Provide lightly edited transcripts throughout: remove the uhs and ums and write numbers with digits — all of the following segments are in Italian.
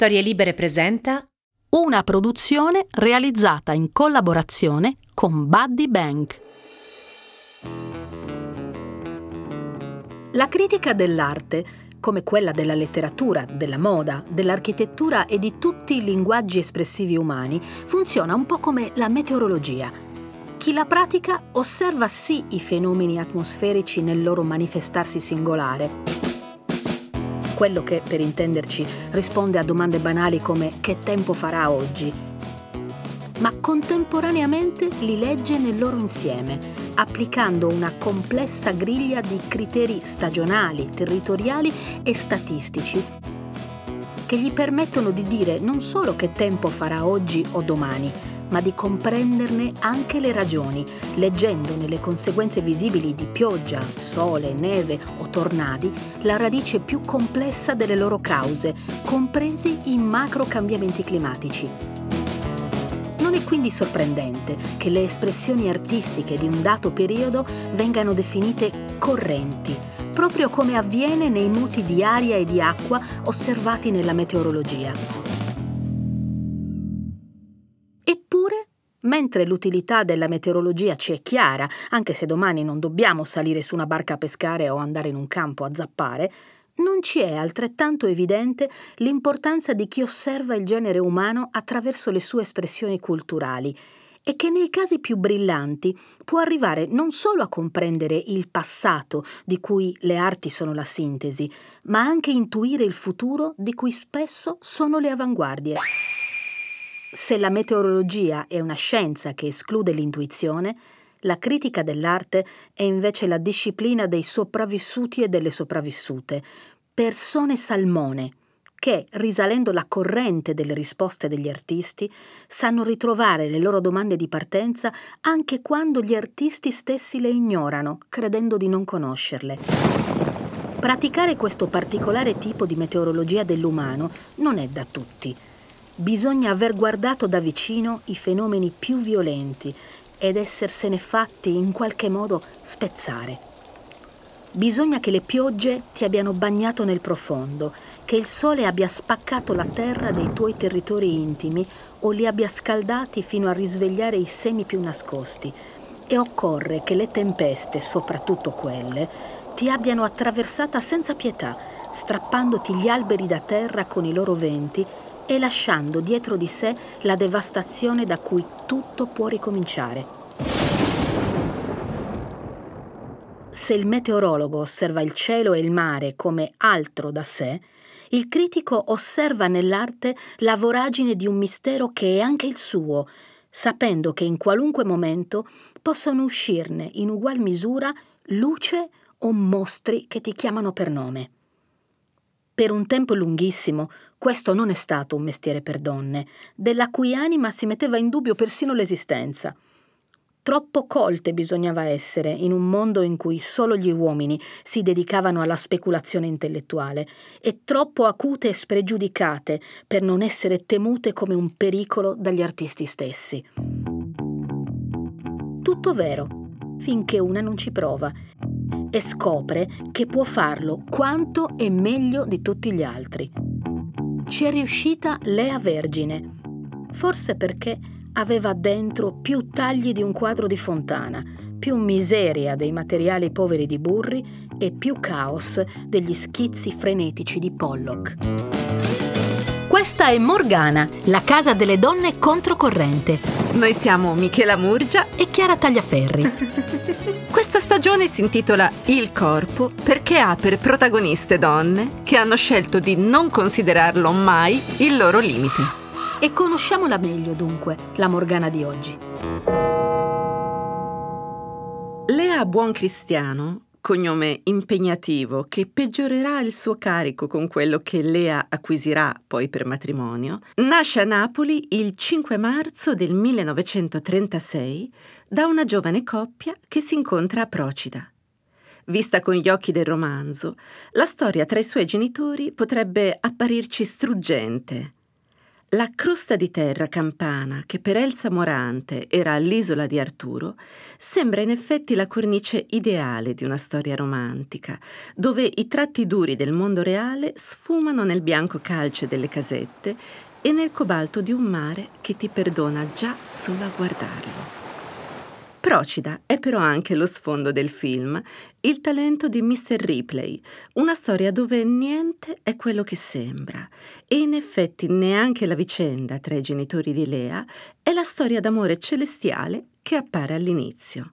Storie Libere presenta una produzione realizzata in collaborazione con Buddy Bank. La critica dell'arte, come quella della letteratura, della moda, dell'architettura e di tutti i linguaggi espressivi umani, funziona un po' come la meteorologia. Chi la pratica osserva sì i fenomeni atmosferici nel loro manifestarsi singolare, quello che, per intenderci, risponde a domande banali come «che tempo farà oggi?», ma contemporaneamente li legge nel loro insieme, applicando una complessa griglia di criteri stagionali, territoriali e statistici che gli permettono di dire non solo che tempo farà oggi o domani, ma di comprenderne anche le ragioni, leggendone le conseguenze visibili di pioggia, sole, neve o tornadi, la radice più complessa delle loro cause, compresi i macro cambiamenti climatici. Non è quindi sorprendente che le espressioni artistiche di un dato periodo vengano definite correnti, proprio come avviene nei moti di aria e di acqua osservati nella meteorologia. Mentre l'utilità della meteorologia ci è chiara, anche se domani non dobbiamo salire su una barca a pescare o andare in un campo a zappare, non ci è altrettanto evidente l'importanza di chi osserva il genere umano attraverso le sue espressioni culturali e che nei casi più brillanti può arrivare non solo a comprendere il passato di cui le arti sono la sintesi, ma anche intuire il futuro di cui spesso sono le avanguardie. Se la meteorologia è una scienza che esclude l'intuizione, la critica dell'arte è invece la disciplina dei sopravvissuti e delle sopravvissute, persone salmone, che, risalendo la corrente delle risposte degli artisti, sanno ritrovare le loro domande di partenza anche quando gli artisti stessi le ignorano, credendo di non conoscerle. Praticare questo particolare tipo di meteorologia dell'umano non è da tutti. Bisogna aver guardato da vicino i fenomeni più violenti ed essersene fatti in qualche modo spezzare. Bisogna che le piogge ti abbiano bagnato nel profondo, che il sole abbia spaccato la terra dei tuoi territori intimi o li abbia scaldati fino a risvegliare i semi più nascosti. E occorre che le tempeste, soprattutto quelle, ti abbiano attraversata senza pietà, strappandoti gli alberi da terra con i loro venti e lasciando dietro di sé la devastazione da cui tutto può ricominciare. Se il meteorologo osserva il cielo e il mare come altro da sé, il critico osserva nell'arte la voragine di un mistero che è anche il suo, sapendo che in qualunque momento possono uscirne in ugual misura luce o mostri che ti chiamano per nome. Per un tempo lunghissimo, questo non è stato un mestiere per donne, della cui anima si metteva in dubbio persino l'esistenza. Troppo colte bisognava essere in un mondo in cui solo gli uomini si dedicavano alla speculazione intellettuale e troppo acute e spregiudicate per non essere temute come un pericolo dagli artisti stessi. Tutto vero, finché una non ci prova e scopre che può farlo quanto e meglio di tutti gli altri. Ci è riuscita Lea Vergine, forse perché aveva dentro più tagli di un quadro di Fontana, più miseria dei materiali poveri di Burri e più caos degli schizzi frenetici di Pollock. Questa è Morgana, la casa delle donne controcorrente. Noi siamo Michela Murgia e Chiara Tagliaferri. Questa stagione si intitola Il corpo perché ha per protagoniste donne che hanno scelto di non considerarlo mai il loro limite. E conosciamola meglio dunque, la Morgana di oggi. Lea Buon Cristiano, cognome impegnativo che peggiorerà il suo carico con quello che Lea acquisirà poi per matrimonio, nasce a Napoli il 5 marzo del 1936 da una giovane coppia che si incontra a Procida. Vista con gli occhi del romanzo, la storia tra i suoi genitori potrebbe apparirci struggente. La crosta di terra campana, che per Elsa Morante era all'isola di Arturo, sembra in effetti la cornice ideale di una storia romantica, dove i tratti duri del mondo reale sfumano nel bianco calce delle casette e nel cobalto di un mare che ti perdona già solo a guardarlo. Procida è però anche lo sfondo del film Il talento di Mr. Ripley, una storia dove niente è quello che sembra e in effetti neanche la vicenda tra i genitori di Lea è la storia d'amore celestiale che appare all'inizio.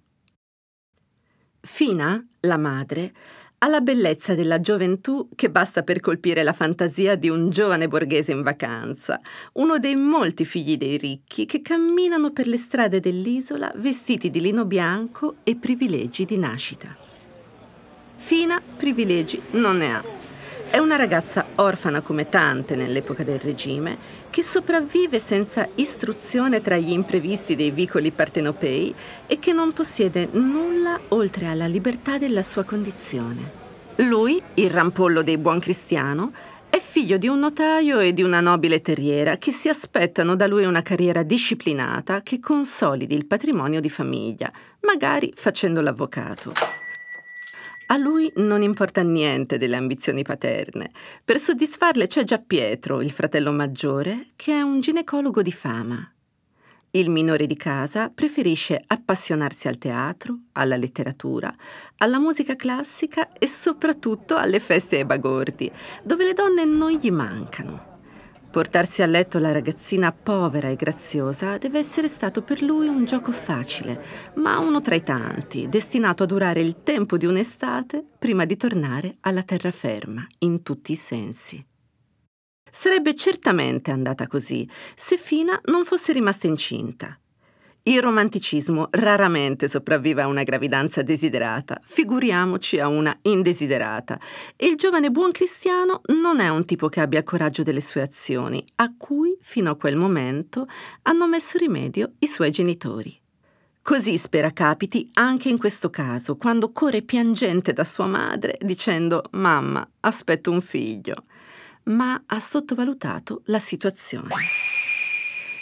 Fina, la madre, ha la bellezza della gioventù che basta per colpire la fantasia di un giovane borghese in vacanza, uno dei molti figli dei ricchi che camminano per le strade dell'isola vestiti di lino bianco e privilegi di nascita. Fina privilegi non ne ha. È una ragazza orfana come tante nell'epoca del regime, che sopravvive senza istruzione tra gli imprevisti dei vicoli partenopei e che non possiede nulla oltre alla libertà della sua condizione. Lui, il rampollo dei Buon Cristiano, è figlio di un notaio e di una nobile terriera che si aspettano da lui una carriera disciplinata che consolidi il patrimonio di famiglia, magari facendo l'avvocato. A lui non importa niente delle ambizioni paterne. Per soddisfarle c'è già Pietro, il fratello maggiore, che è un ginecologo di fama. Il minore di casa preferisce appassionarsi al teatro, alla letteratura, alla musica classica e soprattutto alle feste ai bagordi, dove le donne non gli mancano. Portarsi a letto la ragazzina povera e graziosa deve essere stato per lui un gioco facile, ma uno tra i tanti, destinato a durare il tempo di un'estate prima di tornare alla terraferma, in tutti i sensi. Sarebbe certamente andata così se Fina non fosse rimasta incinta. Il romanticismo raramente sopravvive a una gravidanza desiderata, figuriamoci a una indesiderata, e il giovane Buon Cristiano non è un tipo che abbia coraggio delle sue azioni, a cui, fino a quel momento, hanno messo rimedio i suoi genitori. Così spera capiti anche in questo caso, quando corre piangente da sua madre dicendo «Mamma, aspetto un figlio», ma ha sottovalutato la situazione.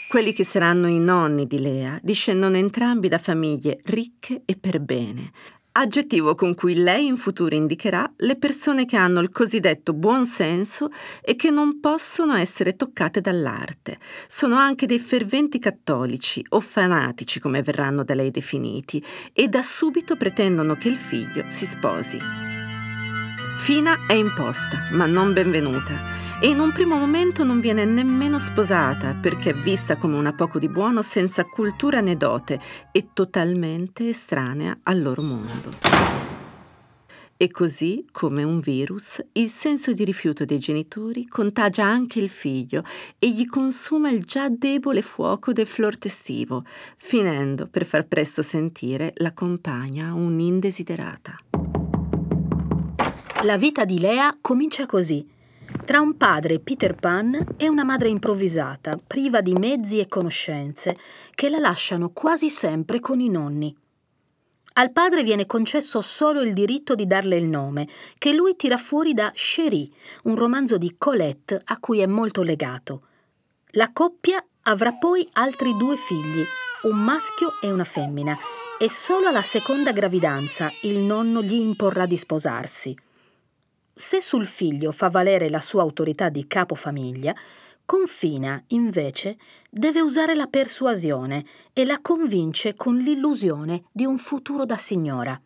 Quelli che saranno i nonni di Lea discendono entrambi da famiglie ricche e per bene, aggettivo con cui lei in futuro indicherà le persone che hanno il cosiddetto buon senso e che non possono essere toccate dall'arte. Sono anche dei ferventi cattolici o fanatici, come verranno da lei definiti, e da subito pretendono che il figlio si sposi. Fina è imposta, ma non benvenuta, e in un primo momento non viene nemmeno sposata perché è vista come una poco di buono senza cultura né dote e totalmente estranea al loro mondo. E così, come un virus, il senso di rifiuto dei genitori contagia anche il figlio e gli consuma il già debole fuoco del flirt estivo, finendo per far presto sentire la compagna un'indesiderata. La vita di Lea comincia così, tra un padre Peter Pan e una madre improvvisata, priva di mezzi e conoscenze, che la lasciano quasi sempre con i nonni. Al padre viene concesso solo il diritto di darle il nome, che lui tira fuori da Cherie, un romanzo di Colette a cui è molto legato. La coppia avrà poi altri 2 figli, un maschio e una femmina, e solo alla seconda gravidanza il nonno gli imporrà di sposarsi. Se sul figlio fa valere la sua autorità di capofamiglia, con Fina, invece, deve usare la persuasione e la convince con l'illusione di un futuro da signora.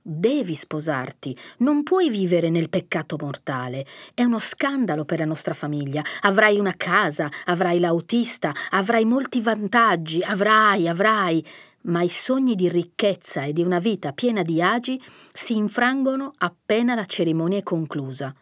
Devi sposarti, non puoi vivere nel peccato mortale. È uno scandalo per la nostra famiglia. Avrai una casa, avrai l'autista, avrai molti vantaggi, avrai... Ma i sogni di ricchezza e di una vita piena di agi si infrangono appena la cerimonia è conclusa.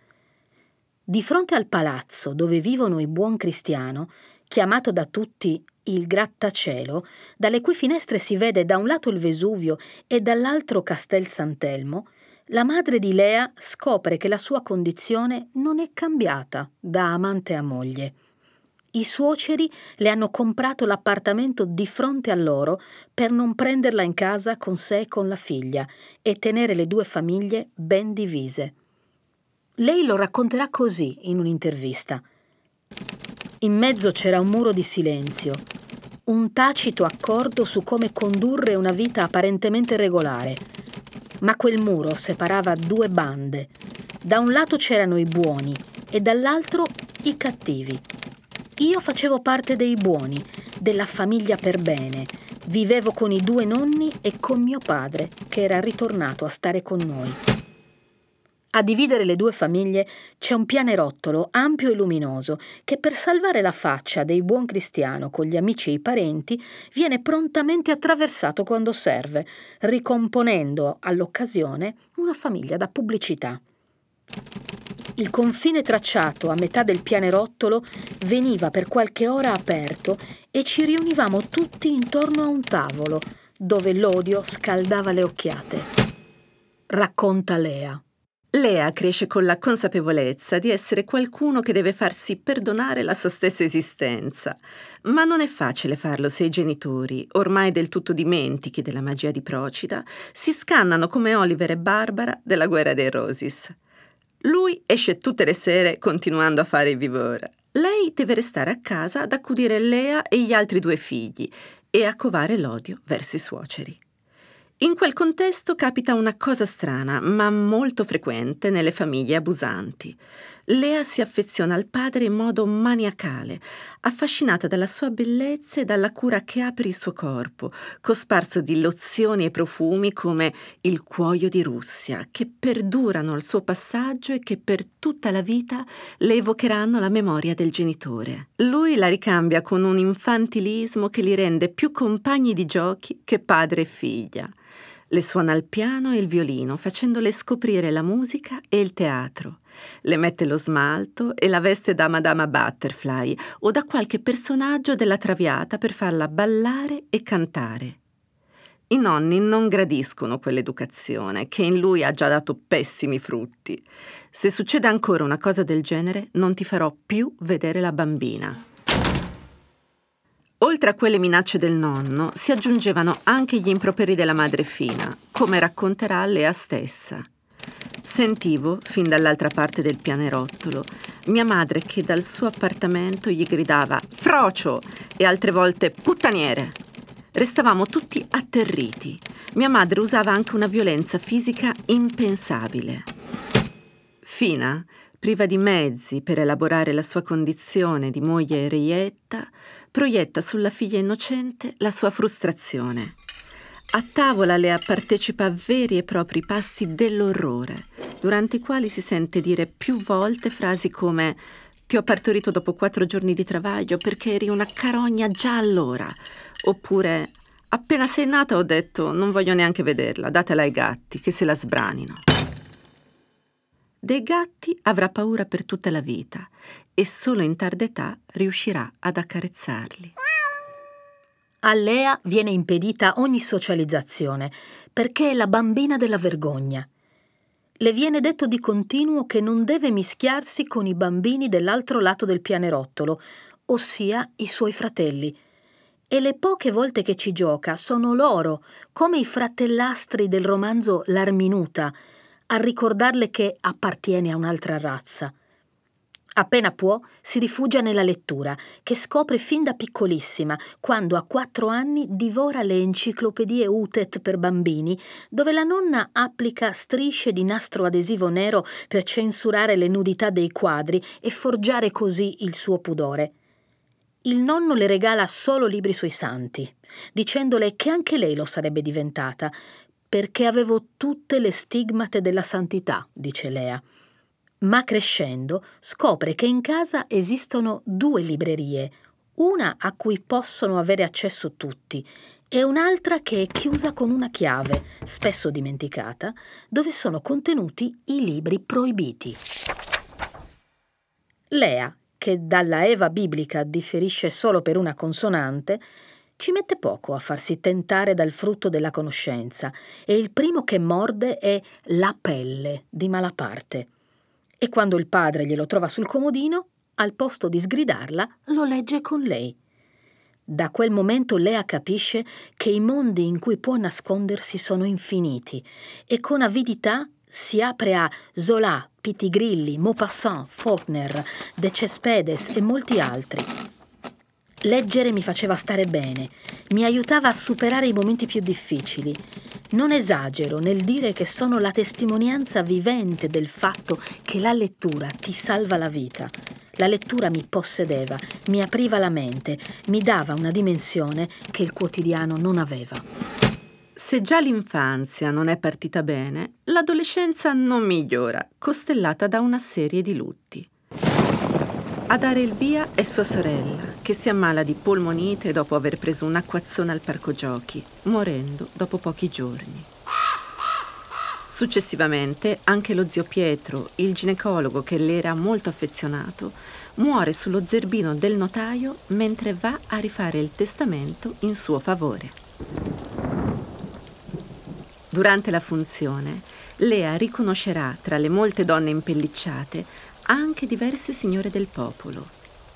Di fronte al palazzo dove vivono i Buon Cristiano, chiamato da tutti il grattacielo, dalle cui finestre si vede da un lato il Vesuvio e dall'altro Castel Sant'Elmo, la madre di Lea scopre che la sua condizione non è cambiata da amante a moglie. I suoceri le hanno comprato l'appartamento di fronte a loro per non prenderla in casa con sé e con la figlia e tenere le 2 famiglie ben divise. Lei lo racconterà così in un'intervista. In mezzo c'era un muro di silenzio, un tacito accordo su come condurre una vita apparentemente regolare. Ma quel muro separava due bande. Da un lato c'erano i buoni e dall'altro i cattivi. Io facevo parte dei buoni, della famiglia per bene. Vivevo con i due nonni e con mio padre, che era ritornato a stare con noi. A dividere le due famiglie c'è un pianerottolo ampio e luminoso che, per salvare la faccia dei Buon Cristiano con gli amici e i parenti, viene prontamente attraversato quando serve, ricomponendo all'occasione una famiglia da pubblicità. Il confine tracciato a metà del pianerottolo veniva per qualche ora aperto e ci riunivamo tutti intorno a un tavolo dove l'odio scaldava le occhiate. Racconta Lea. Lea cresce con la consapevolezza di essere qualcuno che deve farsi perdonare la sua stessa esistenza. Ma non è facile farlo se i genitori, ormai del tutto dimentichi della magia di Procida, si scannano come Oliver e Barbara della Guerra dei Roses. Lui esce tutte le sere continuando a fare il vivore. Lei deve restare a casa ad accudire Lea e gli altri due figli e a covare l'odio verso i suoceri. In quel contesto capita una cosa strana, ma molto frequente nelle famiglie abusanti. Lea si affeziona al padre in modo maniacale, affascinata dalla sua bellezza e dalla cura che ha per il suo corpo, cosparso di lozioni e profumi come il cuoio di Russia, che perdurano al suo passaggio e che per tutta la vita le evocheranno la memoria del genitore. Lui la ricambia con un infantilismo che li rende più compagni di giochi che padre e figlia. Le suona il piano e il violino, facendole scoprire la musica e il teatro. Le mette lo smalto e la veste da Madama Butterfly o da qualche personaggio della Traviata per farla ballare e cantare. I nonni non gradiscono quell'educazione, che in lui ha già dato pessimi frutti. Se succede ancora una cosa del genere, non ti farò più vedere la bambina. Oltre a quelle minacce del nonno, si aggiungevano anche gli improperi della madre Fina, come racconterà Lea stessa. Sentivo, fin dall'altra parte del pianerottolo, mia madre che dal suo appartamento gli gridava «Frocio!» e altre volte «Puttaniere!». Restavamo tutti atterriti. Mia madre usava anche una violenza fisica impensabile. Fina, priva di mezzi per elaborare la sua condizione di moglie e reietta, proietta sulla figlia innocente la sua frustrazione. A tavola Lea partecipa a veri e propri pasti dell'orrore, durante i quali si sente dire più volte frasi come «Ti ho partorito dopo 4 giorni di travaglio perché eri una carogna già allora», oppure «Appena sei nata ho detto non voglio neanche vederla, datela ai gatti che se la sbranino». Dei gatti avrà paura per tutta la vita e solo in tarda età riuscirà ad accarezzarli. A Lea viene impedita ogni socializzazione perché è la bambina della vergogna. Le viene detto di continuo che non deve mischiarsi con i bambini dell'altro lato del pianerottolo, ossia i suoi fratelli. E le poche volte che ci gioca sono loro, come i fratellastri del romanzo L'Arminuta, a ricordarle che appartiene a un'altra razza. Appena può, si rifugia nella lettura, che scopre fin da piccolissima, quando a 4 anni divora le enciclopedie UTET per bambini, dove la nonna applica strisce di nastro adesivo nero per censurare le nudità dei quadri e forgiare così il suo pudore. Il nonno le regala solo libri sui santi, dicendole che anche lei lo sarebbe diventata, perché avevo tutte le stigmate della santità, dice Lea. Ma crescendo scopre che in casa esistono 2 librerie, una a cui possono avere accesso tutti e un'altra che è chiusa con una chiave, spesso dimenticata, dove sono contenuti i libri proibiti. Lea, che dalla Eva biblica differisce solo per una consonante, ci mette poco a farsi tentare dal frutto della conoscenza e il primo che morde è La pelle di Malaparte. E quando il padre glielo trova sul comodino, al posto di sgridarla, lo legge con lei. Da quel momento Lea capisce che i mondi in cui può nascondersi sono infiniti e con avidità si apre a Zola, Pitigrilli, Maupassant, Faulkner, De Cespedes e molti altri. Leggere mi faceva stare bene, mi aiutava a superare i momenti più difficili. Non esagero nel dire che sono la testimonianza vivente del fatto che la lettura ti salva la vita. La lettura mi possedeva, mi apriva la mente, mi dava una dimensione che il quotidiano non aveva. Se già l'infanzia non è partita bene, l'adolescenza non migliora, costellata da una serie di lutti. A dare il via è sua sorella, che si ammala di polmonite dopo aver preso un acquazzone al parco giochi, morendo dopo pochi giorni. Successivamente anche lo zio Pietro, il ginecologo che le era molto affezionato, muore sullo zerbino del notaio mentre va a rifare il testamento in suo favore. Durante la funzione, Lea riconoscerà tra le molte donne impellicciate anche diverse signore del popolo.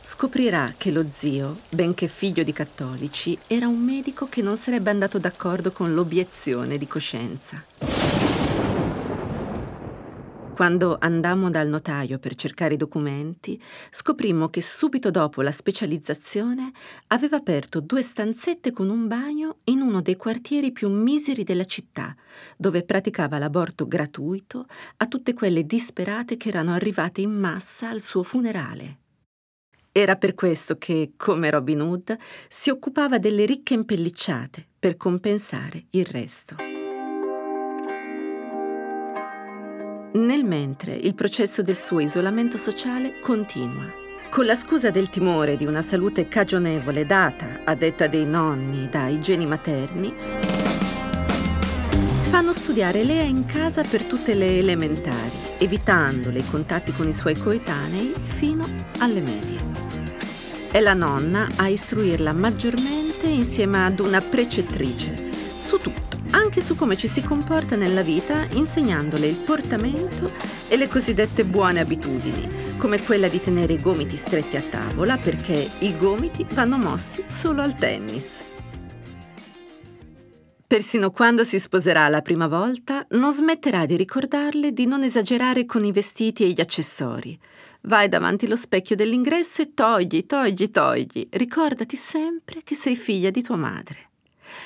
Scoprirà che lo zio, benché figlio di cattolici, era un medico che non sarebbe andato d'accordo con l'obiezione di coscienza. Quando andammo dal notaio per cercare i documenti, scoprimmo che subito dopo la specializzazione aveva aperto 2 stanzette con un bagno in uno dei quartieri più miseri della città, dove praticava l'aborto gratuito a tutte quelle disperate che erano arrivate in massa al suo funerale. Era per questo che, come Robin Hood, si occupava delle ricche impellicciate per compensare il resto. Nel mentre, il processo del suo isolamento sociale continua. Con la scusa del timore di una salute cagionevole data, a detta dei nonni, dai geni materni, fanno studiare Lea in casa per tutte le elementari, evitandole i contatti con i suoi coetanei fino alle medie. È la nonna a istruirla maggiormente insieme ad una precettrice su tutto, anche su come ci si comporta nella vita, insegnandole il portamento e le cosiddette buone abitudini, come quella di tenere i gomiti stretti a tavola perché i gomiti vanno mossi solo al tennis. Persino quando si sposerà la prima volta, non smetterà di ricordarle di non esagerare con i vestiti e gli accessori. Vai davanti allo specchio dell'ingresso e togli. Ricordati sempre che sei figlia di tua madre.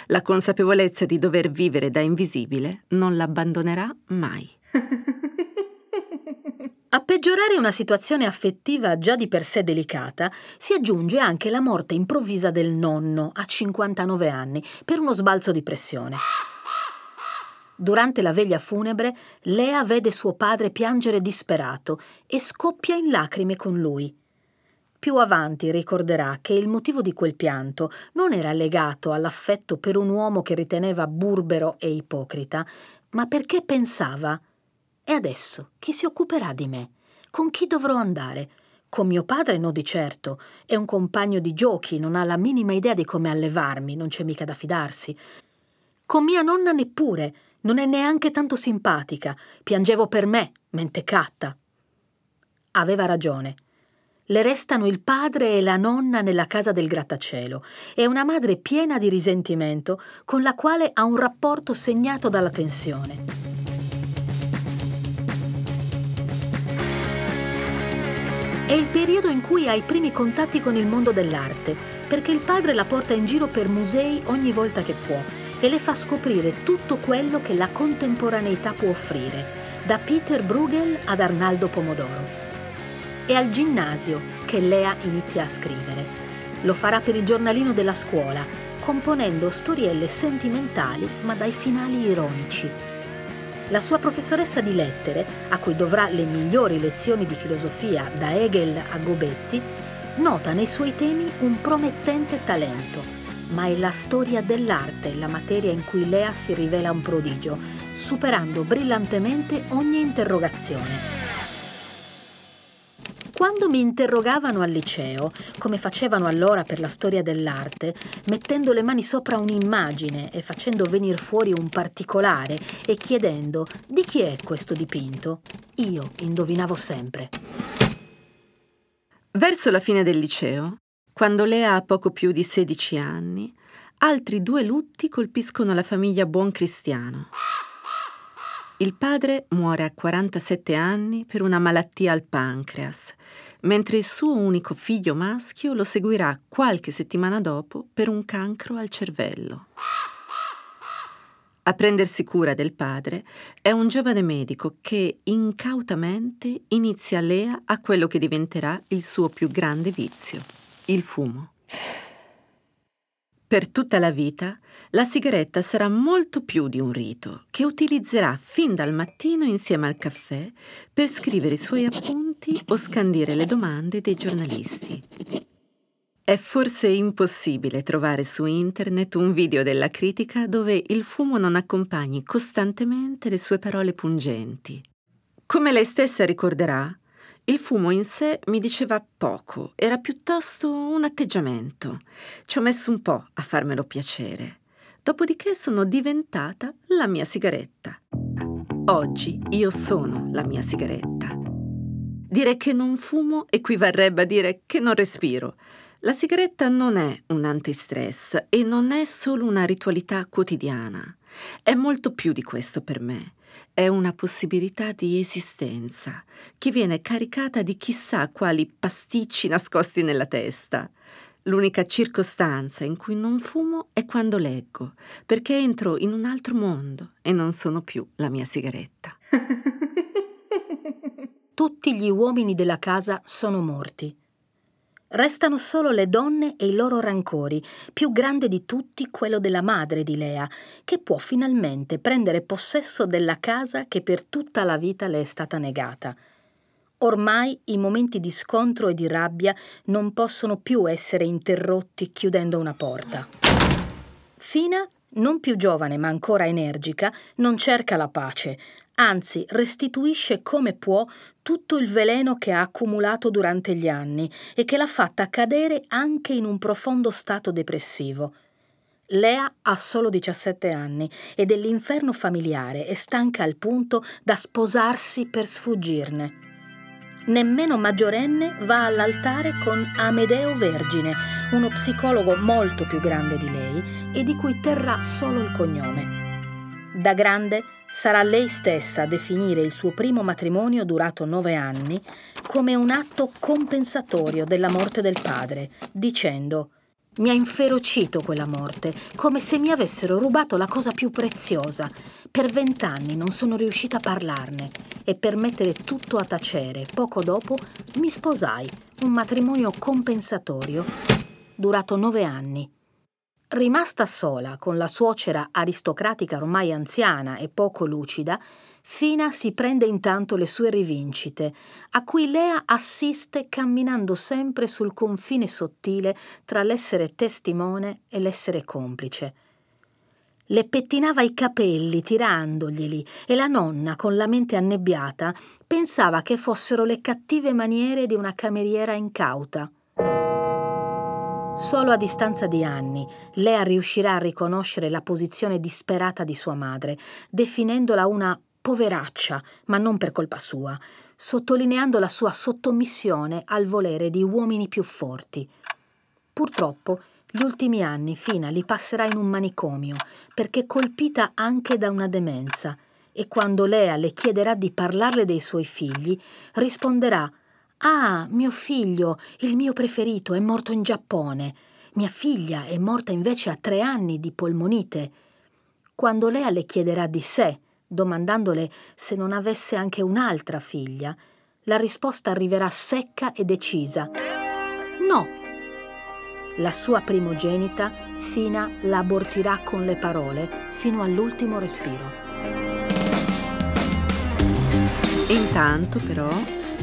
La consapevolezza di dover vivere da invisibile non l'abbandonerà mai. A peggiorare una situazione affettiva già di per sé delicata si aggiunge anche la morte improvvisa del nonno a 59 anni per uno sbalzo di pressione. Durante la veglia funebre, Lea vede suo padre piangere disperato e scoppia in lacrime con lui. Più avanti ricorderà che il motivo di quel pianto non era legato all'affetto per un uomo che riteneva burbero e ipocrita, ma perché pensava: e adesso chi si occuperà di me? Con chi dovrò andare? Con mio padre no di certo, è un compagno di giochi, non ha la minima idea di come allevarmi, non c'è mica da fidarsi. Con mia nonna neppure, non è neanche tanto simpatica, piangevo per me, mentecatta. Aveva ragione. Le restano il padre e la nonna nella casa del grattacielo e una madre piena di risentimento con la quale ha un rapporto segnato dalla tensione. È il periodo in cui ha i primi contatti con il mondo dell'arte, perché il padre la porta in giro per musei ogni volta che può e le fa scoprire tutto quello che la contemporaneità può offrire, da Peter Bruegel ad Arnaldo Pomodoro. È al ginnasio che Lea inizia a scrivere. Lo farà per il giornalino della scuola, componendo storielle sentimentali ma dai finali ironici. La sua professoressa di lettere, a cui dovrà le migliori lezioni di filosofia da Hegel a Gobetti, nota nei suoi temi un promettente talento, ma è la storia dell'arte la materia in cui Lea si rivela un prodigio, superando brillantemente ogni interrogazione. Quando mi interrogavano al liceo, come facevano allora per la storia dell'arte, mettendo le mani sopra un'immagine e facendo venir fuori un particolare e chiedendo di chi è questo dipinto, io indovinavo sempre. Verso la fine del liceo, quando Lea ha poco più di 16 anni, altri 2 lutti colpiscono la famiglia Buon Cristiano. Il padre muore a 47 anni per una malattia al pancreas, mentre il suo unico figlio maschio lo seguirà qualche settimana dopo per un cancro al cervello. A prendersi cura del padre è un giovane medico che incautamente inizia Lea a quello che diventerà il suo più grande vizio, il fumo. Per tutta la vita la sigaretta sarà molto più di un rito che utilizzerà fin dal mattino insieme al caffè per scrivere i suoi appunti o scandire le domande dei giornalisti. È forse impossibile trovare su internet un video della critica dove il fumo non accompagni costantemente le sue parole pungenti. Come lei stessa ricorderà, il fumo in sé mi diceva poco, era piuttosto un atteggiamento. Ci ho messo un po' a farmelo piacere. Dopodiché sono diventata la mia sigaretta. Oggi io sono la mia sigaretta. Dire che non fumo equivarrebbe a dire che non respiro. La sigaretta non è un antistress e non è solo una ritualità quotidiana. È molto più di questo per me. È una possibilità di esistenza che viene caricata di chissà quali pasticci nascosti nella testa. L'unica circostanza in cui non fumo è quando leggo, perché entro in un altro mondo e non sono più la mia sigaretta. Tutti gli uomini della casa sono morti. Restano solo le donne e i loro rancori, più grande di tutti quello della madre di Lea, che può finalmente prendere possesso della casa che per tutta la vita le è stata negata. Ormai i momenti di scontro e di rabbia non possono più essere interrotti chiudendo una porta. Fina, non più giovane ma ancora energica, non cerca la pace, anzi restituisce come può tutto il veleno che ha accumulato durante gli anni e che l'ha fatta cadere anche in un profondo stato depressivo. Lea ha solo 17 anni ed è l'inferno familiare e stanca al punto da sposarsi per sfuggirne. Nemmeno maggiorenne va all'altare con Amedeo Vergine, uno psicologo molto più grande di lei e di cui terrà solo il cognome. Da grande sarà lei stessa a definire il suo primo matrimonio durato 9 anni come un atto compensatorio della morte del padre, dicendo «Mi ha inferocito quella morte, come se mi avessero rubato la cosa più preziosa. Per 20 anni non sono riuscita a parlarne e per mettere tutto a tacere, poco dopo mi sposai, un matrimonio compensatorio durato 9 anni». Rimasta sola con la suocera aristocratica ormai anziana e poco lucida, Fina si prende intanto le sue rivincite, a cui Lea assiste camminando sempre sul confine sottile tra l'essere testimone e l'essere complice. Le pettinava i capelli tirandoglieli e la nonna, con la mente annebbiata, pensava che fossero le cattive maniere di una cameriera incauta. Solo a distanza di anni Lea riuscirà a riconoscere la posizione disperata di sua madre, definendola una poveraccia, ma non per colpa sua, sottolineando la sua sottomissione al volere di uomini più forti. Purtroppo, gli ultimi anni Fina li passerà in un manicomio, perché colpita anche da una demenza, e quando Lea le chiederà di parlarle dei suoi figli, risponderà: «Ah, mio figlio, il mio preferito, è morto in Giappone. Mia figlia è morta invece a 3 anni di polmonite». Quando Lea le chiederà di sé, domandandole se non avesse anche un'altra figlia, la risposta arriverà secca e decisa: «No». La sua primogenita, Fina, la abortirà con le parole fino all'ultimo respiro. Intanto, però,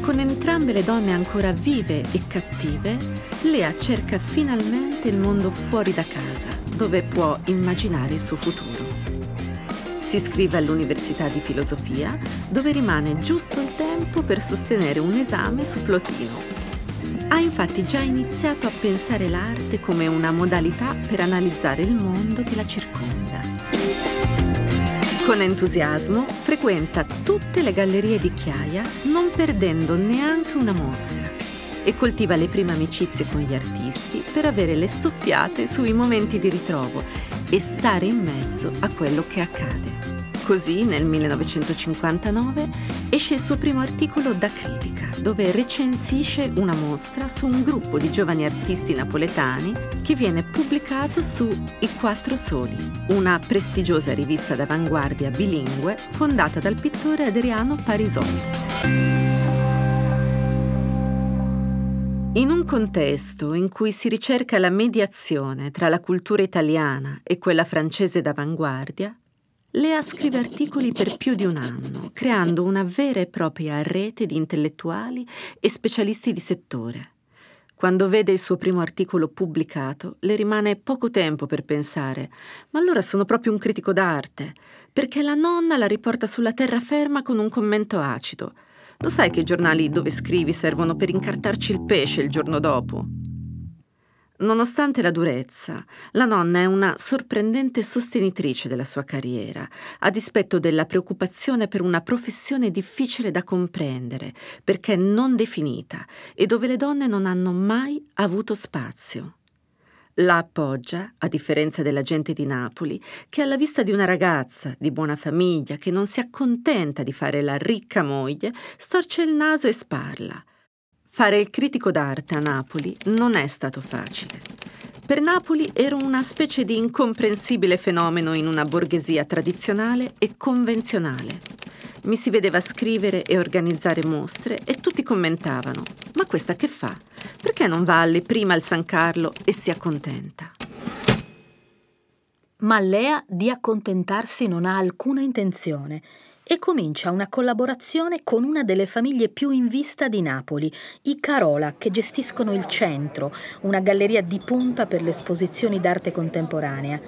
con entrambe le donne ancora vive e cattive, Lea cerca finalmente il mondo fuori da casa, dove può immaginare il suo futuro. Si iscrive all'Università di Filosofia, dove rimane giusto il tempo per sostenere un esame su Plotino. Ha infatti già iniziato a pensare l'arte come una modalità per analizzare il mondo che la circonda. Con entusiasmo frequenta tutte le gallerie di Chiaia, non perdendo neanche una mostra, e coltiva le prime amicizie con gli artisti per avere le soffiate sui momenti di ritrovo e stare in mezzo a quello che accade. Così, nel 1959, esce il suo primo articolo da critica, dove recensisce una mostra su un gruppo di giovani artisti napoletani che viene pubblicato su I Quattro Soli, una prestigiosa rivista d'avanguardia bilingue fondata dal pittore Adriano Parisotti. In un contesto in cui si ricerca la mediazione tra la cultura italiana e quella francese d'avanguardia, Lea scrive articoli per più di un anno, creando una vera e propria rete di intellettuali e specialisti di settore. Quando vede il suo primo articolo pubblicato, le rimane poco tempo per pensare: ma allora sono proprio un critico d'arte, perché la nonna la riporta sulla terraferma con un commento acido. Lo sai che i giornali dove scrivi servono per incartarci il pesce il giorno dopo? Nonostante la durezza, la nonna è una sorprendente sostenitrice della sua carriera, a dispetto della preoccupazione per una professione difficile da comprendere, perché non definita e dove le donne non hanno mai avuto spazio. La appoggia, a differenza della gente di Napoli, che alla vista di una ragazza di buona famiglia che non si accontenta di fare la ricca moglie, storce il naso e sparla. Fare il critico d'arte a Napoli non è stato facile. Per Napoli ero una specie di incomprensibile fenomeno in una borghesia tradizionale e convenzionale. Mi si vedeva scrivere e organizzare mostre e tutti commentavano: ma questa che fa? Perché non va alle prime al San Carlo e si accontenta? Ma Lea di accontentarsi non ha alcuna intenzione e comincia una collaborazione con una delle famiglie più in vista di Napoli, i Carola, che gestiscono il Centro, una galleria di punta per le esposizioni d'arte contemporanea.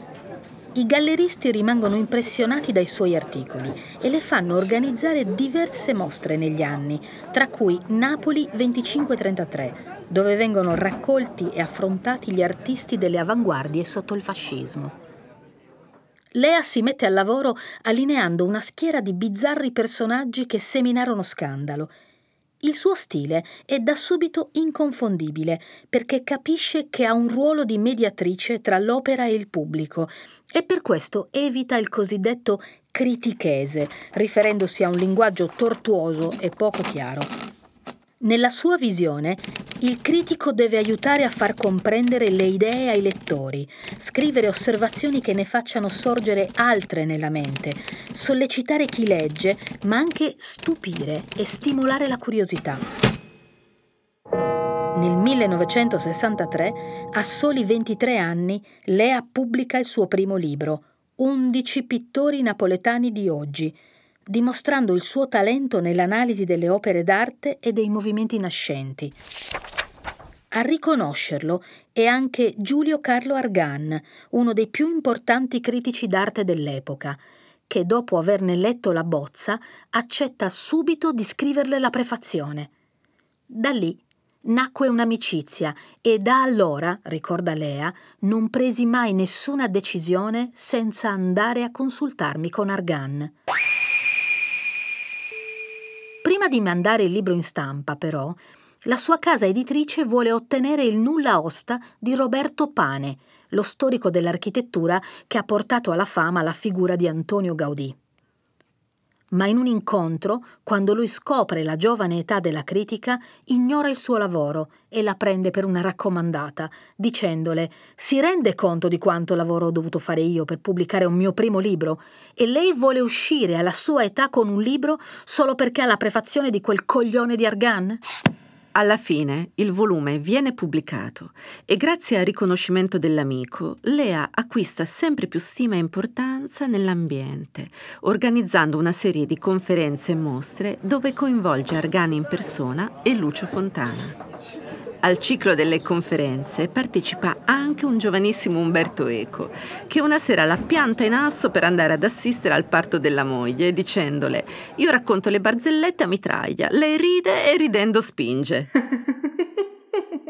I galleristi rimangono impressionati dai suoi articoli e le fanno organizzare diverse mostre negli anni, tra cui Napoli 2533, dove vengono raccolti e affrontati gli artisti delle avanguardie sotto il fascismo. Lea si mette al lavoro allineando una schiera di bizzarri personaggi che seminarono scandalo. Il suo stile è da subito inconfondibile, perché capisce che ha un ruolo di mediatrice tra l'opera e il pubblico e per questo evita il cosiddetto critichese, riferendosi a un linguaggio tortuoso e poco chiaro. Nella sua visione, il critico deve aiutare a far comprendere le idee ai lettori, scrivere osservazioni che ne facciano sorgere altre nella mente, sollecitare chi legge, ma anche stupire e stimolare la curiosità. Nel 1963, a soli 23 anni, Lea pubblica il suo primo libro, 11 pittori napoletani di oggi, dimostrando il suo talento nell'analisi delle opere d'arte e dei movimenti nascenti. A riconoscerlo è anche Giulio Carlo Argan, uno dei più importanti critici d'arte dell'epoca, che dopo averne letto la bozza accetta subito di scriverle la prefazione. Da lì nacque un'amicizia e da allora, ricorda Lea, non presi mai nessuna decisione senza andare a consultarmi con Argan. Prima di mandare il libro in stampa, però, la sua casa editrice vuole ottenere il nulla osta di Roberto Pane, lo storico dell'architettura che ha portato alla fama la figura di Antonio Gaudì. Ma in un incontro, quando lui scopre la giovane età della critica, ignora il suo lavoro e la prende per una raccomandata, dicendole: «Si rende conto di quanto lavoro ho dovuto fare io per pubblicare un mio primo libro? E lei vuole uscire alla sua età con un libro solo perché ha la prefazione di quel coglione di Argan?» Alla fine il volume viene pubblicato e grazie al riconoscimento dell'amico, Lea acquista sempre più stima e importanza nell'ambiente, organizzando una serie di conferenze e mostre dove coinvolge Argan in persona e Lucio Fontana. Al ciclo delle conferenze partecipa anche un giovanissimo Umberto Eco, che una sera la pianta in asso per andare ad assistere al parto della moglie, dicendole: «Io racconto le barzellette a mitraglia, lei ride e ridendo spinge».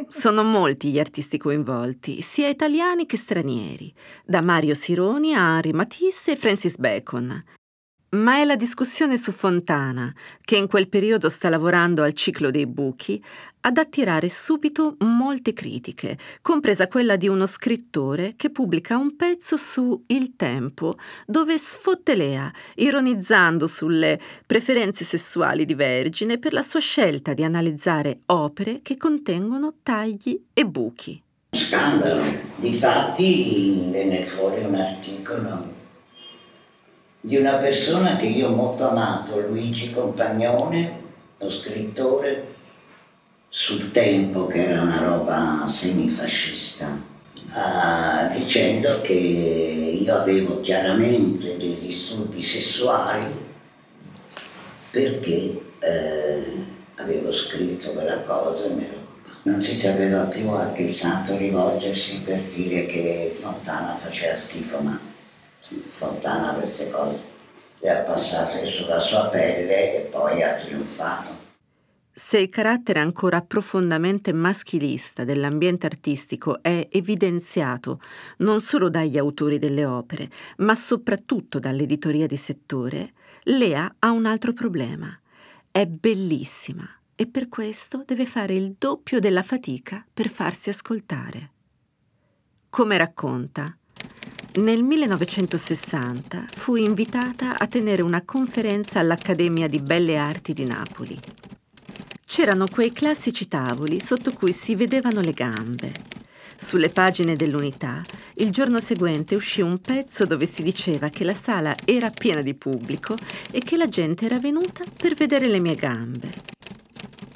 Sono molti gli artisti coinvolti, sia italiani che stranieri, da Mario Sironi a Henri Matisse e Francis Bacon. Ma è la discussione su Fontana, che in quel periodo sta lavorando al ciclo dei buchi, ad attirare subito molte critiche, compresa quella di uno scrittore che pubblica un pezzo su Il Tempo, dove sfotte Lea, ironizzando sulle preferenze sessuali di Vergine per la sua scelta di analizzare opere che contengono tagli e buchi. Scandalo! Difatti venne fuori un articolo di una persona che io ho molto amato, Luigi Compagnone, lo scrittore, sul Tempo, che era una roba semifascista, dicendo che io avevo chiaramente dei disturbi sessuali perché avevo scritto quella cosa e mi ero... Non si sapeva più a che santo rivolgersi per dire che Fontana faceva schifo, ma Fontana queste cose le ha passate sulla sua pelle e poi ha trionfato. Se il carattere ancora profondamente maschilista dell'ambiente artistico è evidenziato non solo dagli autori delle opere, ma soprattutto dall'editoria di settore, Lea ha un altro problema. È bellissima e per questo deve fare il doppio della fatica per farsi ascoltare. Come racconta, nel 1960 fu invitata a tenere una conferenza all'Accademia di Belle Arti di Napoli. C'erano quei classici tavoli sotto cui si vedevano le gambe. Sulle pagine dell'Unità, il giorno seguente uscì un pezzo dove si diceva che la sala era piena di pubblico e che la gente era venuta per vedere le mie gambe.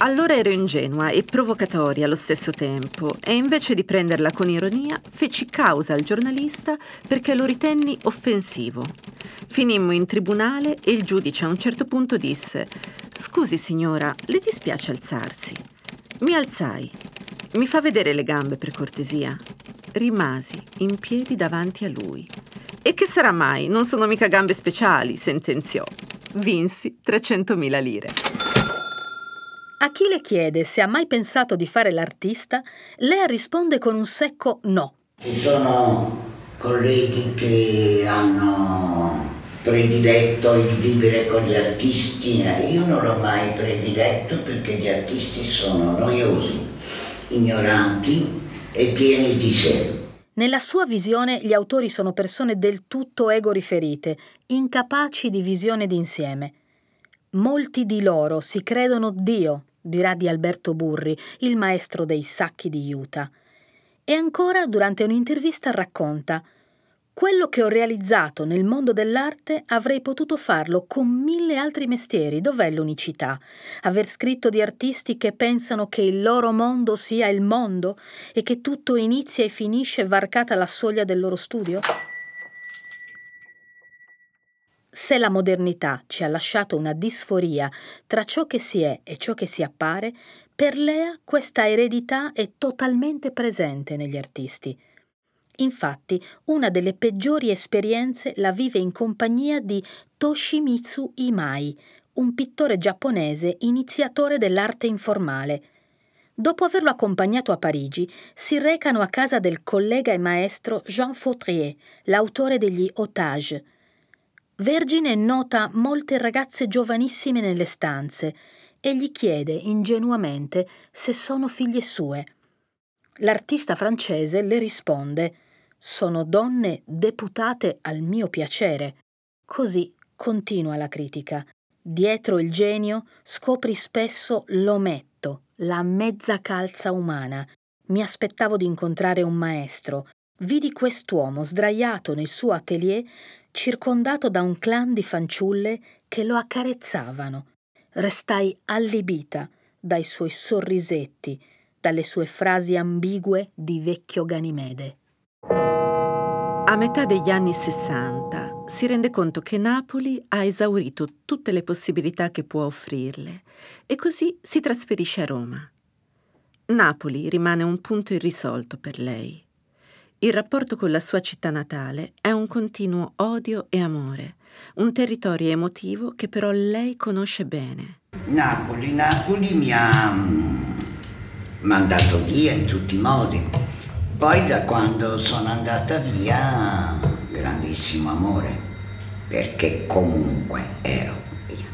Allora ero ingenua e provocatoria allo stesso tempo e invece di prenderla con ironia feci causa al giornalista perché lo ritenni offensivo. Finimmo in tribunale e il giudice a un certo punto disse: «Scusi signora, le dispiace alzarsi?» Mi alzai. «Mi fa vedere le gambe per cortesia». Rimasi in piedi davanti a lui. «E che sarà mai? Non sono mica gambe speciali», sentenziò. Vinsi 300.000 lire. A chi le chiede se ha mai pensato di fare l'artista, Lea risponde con un secco no. Ci sono colleghi che hanno prediletto il vivere con gli artisti, io non l'ho mai prediletto perché gli artisti sono noiosi, ignoranti e pieni di sé. Nella sua visione gli autori sono persone del tutto egoriferite, incapaci di visione d'insieme. Molti di loro si credono Dio, dirà di Alberto Burri, il maestro dei sacchi di juta. E ancora, durante un'intervista, racconta: «Quello che ho realizzato nel mondo dell'arte avrei potuto farlo con 1000 altri mestieri. Dov'è l'unicità? Aver scritto di artisti che pensano che il loro mondo sia il mondo e che tutto inizia e finisce varcata la soglia del loro studio?» Se la modernità ci ha lasciato una disforia tra ciò che si è e ciò che si appare, per Lea questa eredità è totalmente presente negli artisti. Infatti, una delle peggiori esperienze la vive in compagnia di Toshimitsu Imai, un pittore giapponese iniziatore dell'arte informale. Dopo averlo accompagnato a Parigi, si recano a casa del collega e maestro Jean Fautrier, l'autore degli Otage. Vergine nota molte ragazze giovanissime nelle stanze e gli chiede ingenuamente se sono figlie sue. L'artista francese le risponde: «Sono donne deputate al mio piacere». Così continua la critica. Dietro il genio scopri spesso l'ometto, la mezza calza umana. «Mi aspettavo di incontrare un maestro. Vidi quest'uomo sdraiato nel suo atelier, circondato da un clan di fanciulle che lo accarezzavano. Restai allibita dai suoi sorrisetti, dalle sue frasi ambigue di vecchio Ganimede». A metà degli anni 60 si rende conto che Napoli ha esaurito tutte le possibilità che può offrirle e così si trasferisce a Roma. Napoli rimane un punto irrisolto per lei. Il rapporto con la sua città natale è un continuo odio e amore, un territorio emotivo che però lei conosce bene. Napoli mi ha mandato via in tutti i modi. Poi da quando sono andata via, grandissimo amore. perché comunque ero via.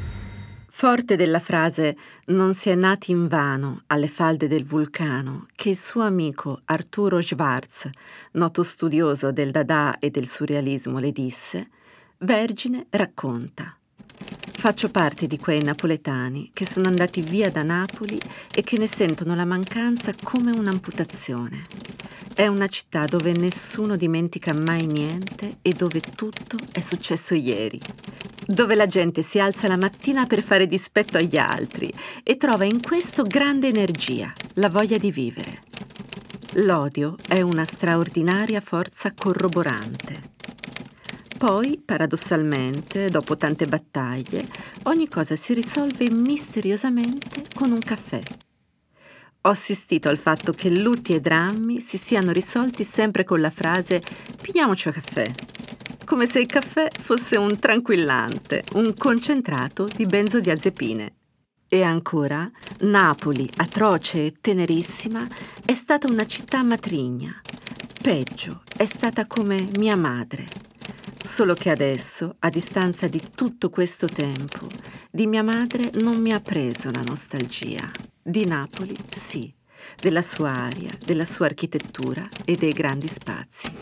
Forte della frase «non si è nati invano alle falde del vulcano» che il suo amico Arturo Schwarz, noto studioso del Dada e del surrealismo, le disse, Vergine racconta: «Faccio parte di quei napoletani che sono andati via da Napoli e che ne sentono la mancanza come un'amputazione. È una città dove nessuno dimentica mai niente e dove tutto è successo ieri. Dove la gente si alza la mattina per fare dispetto agli altri e trova in questo grande energia, la voglia di vivere. L'odio è una straordinaria forza corroborante». Poi, paradossalmente, dopo tante battaglie, ogni cosa si risolve misteriosamente con un caffè. Ho assistito al fatto che lutti e drammi si siano risolti sempre con la frase «pigliamoci un caffè», come se il caffè fosse un tranquillante, un concentrato di benzodiazepine. E ancora, Napoli, atroce e tenerissima, è stata una città matrigna. Peggio, è stata come mia madre. Solo che adesso, a distanza di tutto questo tempo, di mia madre non mi ha preso la nostalgia. Di Napoli, sì, della sua aria, della sua architettura e dei grandi spazi.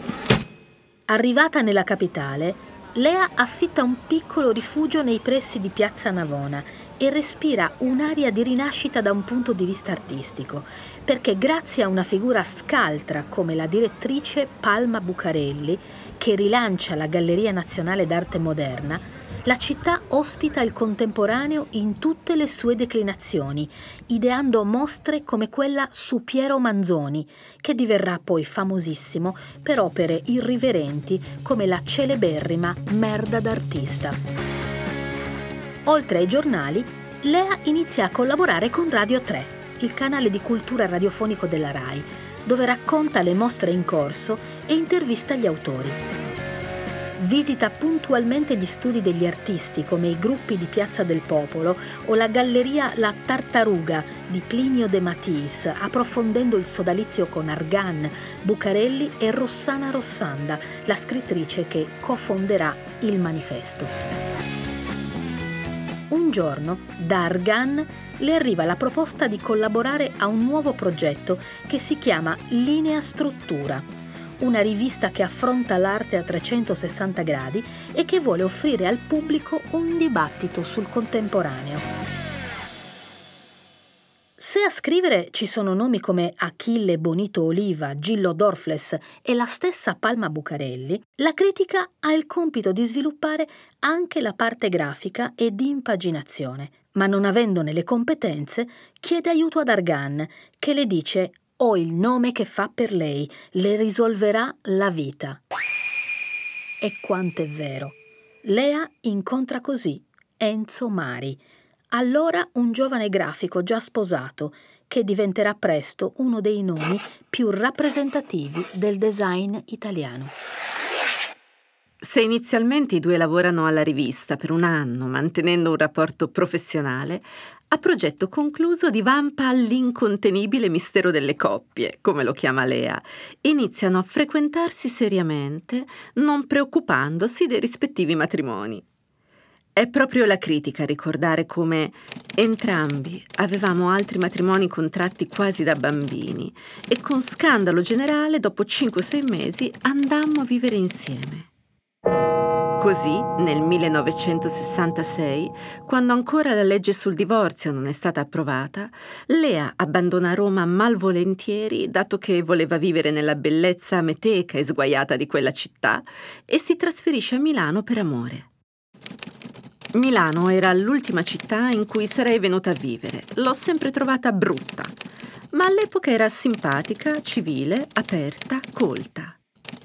Arrivata nella capitale, Lea affitta un piccolo rifugio nei pressi di Piazza Navona e respira un'aria di rinascita da un punto di vista artistico, perché grazie a una figura scaltra come la direttrice Palma Bucarelli, che rilancia la Galleria Nazionale d'Arte Moderna, la città ospita il contemporaneo in tutte le sue declinazioni, ideando mostre come quella su Piero Manzoni, che diverrà poi famosissimo per opere irriverenti come la celeberrima Merda d'artista. Oltre ai giornali, Lea inizia a collaborare con Radio 3, il canale di cultura radiofonico della RAI, dove racconta le mostre in corso e intervista gli autori. Visita puntualmente gli studi degli artisti come i gruppi di Piazza del Popolo o la galleria La Tartaruga di Plinio De Matisse, approfondendo il sodalizio con Argan, Bucarelli e Rossana Rossanda, la scrittrice che cofonderà Il Manifesto. Un giorno, da Argan, le arriva la proposta di collaborare a un nuovo progetto che si chiama Linea Struttura, una rivista che affronta l'arte a 360 gradi e che vuole offrire al pubblico un dibattito sul contemporaneo. Se a scrivere ci sono nomi come Achille Bonito Oliva, Gillo Dorfles e la stessa Palma Bucarelli, la critica ha il compito di sviluppare anche la parte grafica e di impaginazione, ma non avendone le competenze chiede aiuto ad Argan, che le dice «Ho il nome che fa per lei, le risolverà la vita». E quanto è vero. Lea incontra così Enzo Mari, allora un giovane grafico già sposato, che diventerà presto uno dei nomi più rappresentativi del design italiano. Se inizialmente i due lavorano alla rivista per un anno, mantenendo un rapporto professionale, a progetto concluso divampa all'incontenibile mistero delle coppie, come lo chiama Lea. Iniziano a frequentarsi seriamente, non preoccupandosi dei rispettivi matrimoni. È proprio la critica a ricordare come entrambi avevamo altri matrimoni contratti quasi da bambini e con scandalo generale dopo 5-6 mesi andammo a vivere insieme. Così, nel 1966, quando ancora la legge sul divorzio non è stata approvata, Lea abbandona Roma malvolentieri, dato che voleva vivere nella bellezza meteca e sguaiata di quella città, e si trasferisce a Milano per amore. Milano era l'ultima città in cui sarei venuta a vivere. L'ho sempre trovata brutta, ma all'epoca era simpatica, civile, aperta, colta.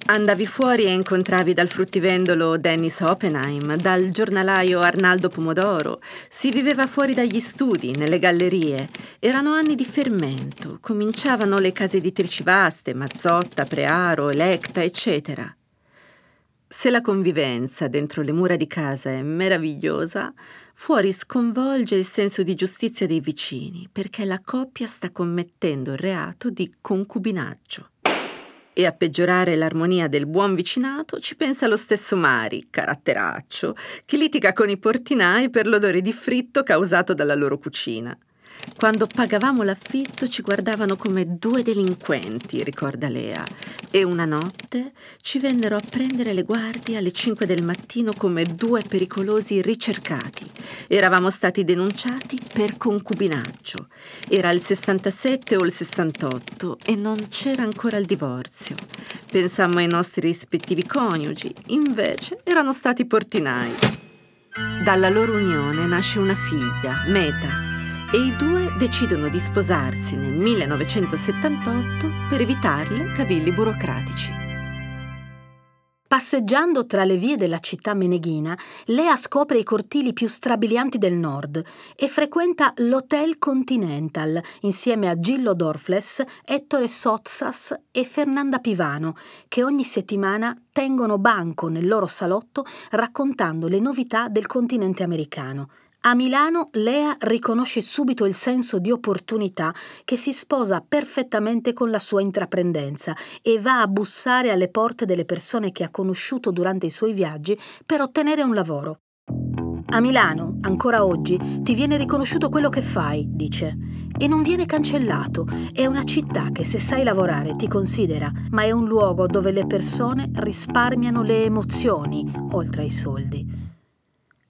Andavi fuori e incontravi dal fruttivendolo Dennis Oppenheim, dal giornalaio Arnaldo Pomodoro, si viveva fuori dagli studi, nelle gallerie. Erano anni di fermento, cominciavano le case editrici vaste, Mazzotta, Prearo, Electa, eccetera. Se la convivenza dentro le mura di casa è meravigliosa, fuori sconvolge il senso di giustizia dei vicini, perché la coppia sta commettendo il reato di concubinaggio. e a peggiorare l'armonia del buon vicinato ci pensa lo stesso Mari, caratteraccio, che litiga con i portinai per l'odore di fritto causato dalla loro cucina. Quando pagavamo l'affitto ci guardavano come due delinquenti, ricorda Lea, e una notte ci vennero a prendere le guardie alle 5 del mattino come due pericolosi ricercati. Eravamo stati denunciati per concubinaggio. Era il 67 o il 68 e non c'era ancora il divorzio. Pensammo ai nostri rispettivi coniugi, invece erano stati portinai. Dalla loro unione nasce una figlia, Meta, e i due decidono di sposarsi nel 1978 per evitarle cavilli burocratici. Passeggiando tra le vie della città meneghina, Lea scopre i cortili più strabilianti del nord e frequenta l'Hotel Continental insieme a Gillo Dorfles, Ettore Sozzas e Fernanda Pivano, che ogni settimana tengono banco nel loro salotto raccontando le novità del continente americano. A Milano Lea riconosce subito il senso di opportunità che si sposa perfettamente con la sua intraprendenza e va a bussare alle porte delle persone che ha conosciuto durante i suoi viaggi per ottenere un lavoro. A Milano, ancora oggi, ti viene riconosciuto quello che fai, dice, e non viene cancellato. È una città che se sai lavorare ti considera, ma è un luogo dove le persone risparmiano le emozioni, oltre ai soldi.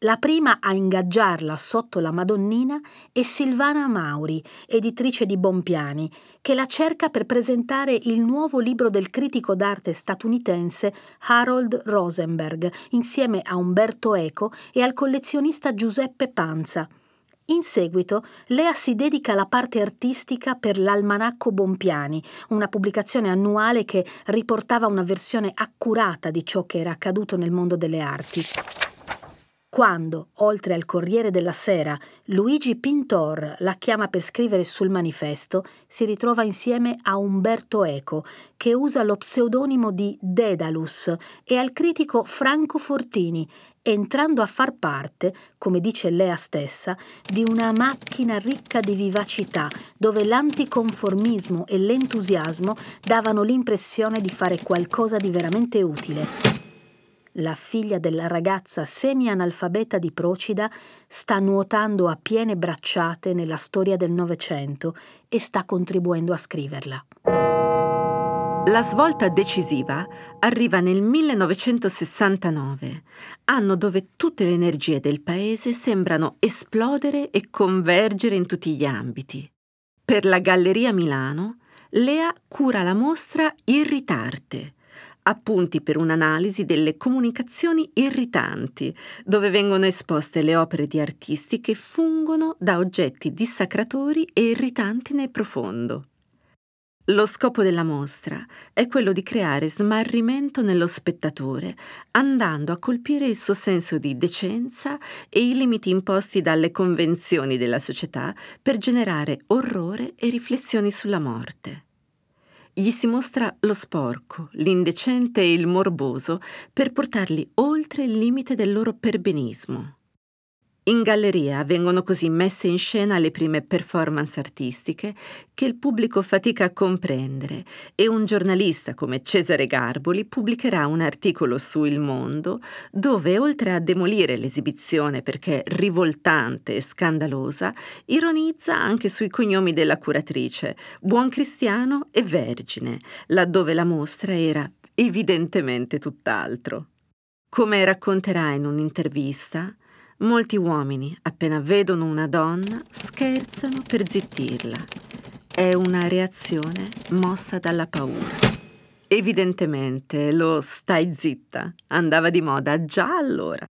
La prima a ingaggiarla sotto la Madonnina è Silvana Mauri, editrice di Bompiani, che la cerca per presentare il nuovo libro del critico d'arte statunitense Harold Rosenberg, insieme a Umberto Eco e al collezionista Giuseppe Panza. In seguito, Lea si dedica alla parte artistica per l'Almanacco Bompiani, una pubblicazione annuale che riportava una versione accurata di ciò che era accaduto nel mondo delle arti. Quando, oltre al Corriere della Sera, Luigi Pintor la chiama per scrivere sul Manifesto, si ritrova insieme a Umberto Eco, che usa lo pseudonimo di Dedalus, e al critico Franco Fortini, entrando a far parte, come dice Lea stessa, di una macchina ricca di vivacità, dove l'anticonformismo e l'entusiasmo davano l'impressione di fare qualcosa di veramente utile. La figlia della ragazza semi-analfabeta di Procida sta nuotando a piene bracciate nella storia del Novecento e sta contribuendo a scriverla. La svolta decisiva arriva nel 1969, anno dove tutte le energie del paese sembrano esplodere e convergere in tutti gli ambiti. Per la Galleria Milano, Lea cura la mostra Irritarte, appunti per un'analisi delle comunicazioni irritanti, dove vengono esposte le opere di artisti che fungono da oggetti dissacratori e irritanti nel profondo. Lo scopo della mostra è quello di creare smarrimento nello spettatore, andando a colpire il suo senso di decenza e i limiti imposti dalle convenzioni della società per generare orrore e riflessioni sulla morte. Gli si mostra lo sporco, l'indecente e il morboso per portarli oltre il limite del loro perbenismo. In galleria vengono così messe in scena le prime performance artistiche che il pubblico fatica a comprendere e un giornalista come Cesare Garboli pubblicherà un articolo su Il Mondo dove, oltre a demolire l'esibizione perché rivoltante e scandalosa, ironizza anche sui cognomi della curatrice, Buon Cristiano e Vergine, laddove la mostra era evidentemente tutt'altro. Come racconterà in un'intervista, molti uomini, appena vedono una donna, scherzano per zittirla. È una reazione mossa dalla paura. Evidentemente lo stai zitta andava di moda già allora.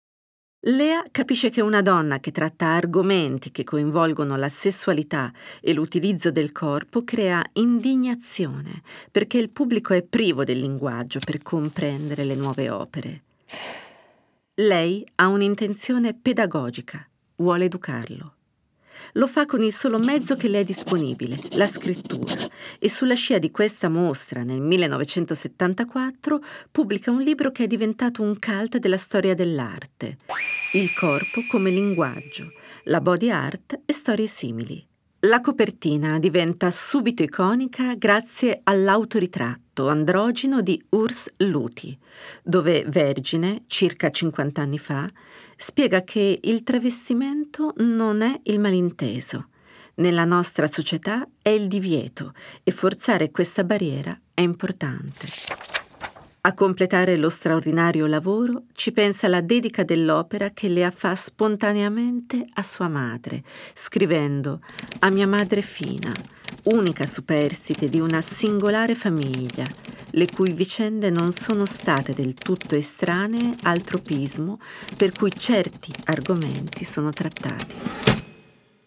Lea capisce che una donna che tratta argomenti che coinvolgono la sessualità e l'utilizzo del corpo crea indignazione, perché il pubblico è privo del linguaggio per comprendere le nuove opere. Lei ha un'intenzione pedagogica, vuole educarlo. Lo fa con il solo mezzo che le è disponibile, la scrittura, e sulla scia di questa mostra, nel 1974, pubblica un libro che è diventato un cult della storia dell'arte, Il corpo come linguaggio, la body art e storie simili. La copertina diventa subito iconica grazie all'autoritratto, ritratto androgino di Urs Luti, dove Vergine, circa 50 anni fa, spiega che il travestimento non è il malinteso. Nella nostra società è il divieto e forzare questa barriera è importante. A completare lo straordinario lavoro ci pensa la dedica dell'opera che Lea fa spontaneamente a sua madre, scrivendo «A mia madre Fina, unica superstite di una singolare famiglia, le cui vicende non sono state del tutto estranee al tropismo per cui certi argomenti sono trattati».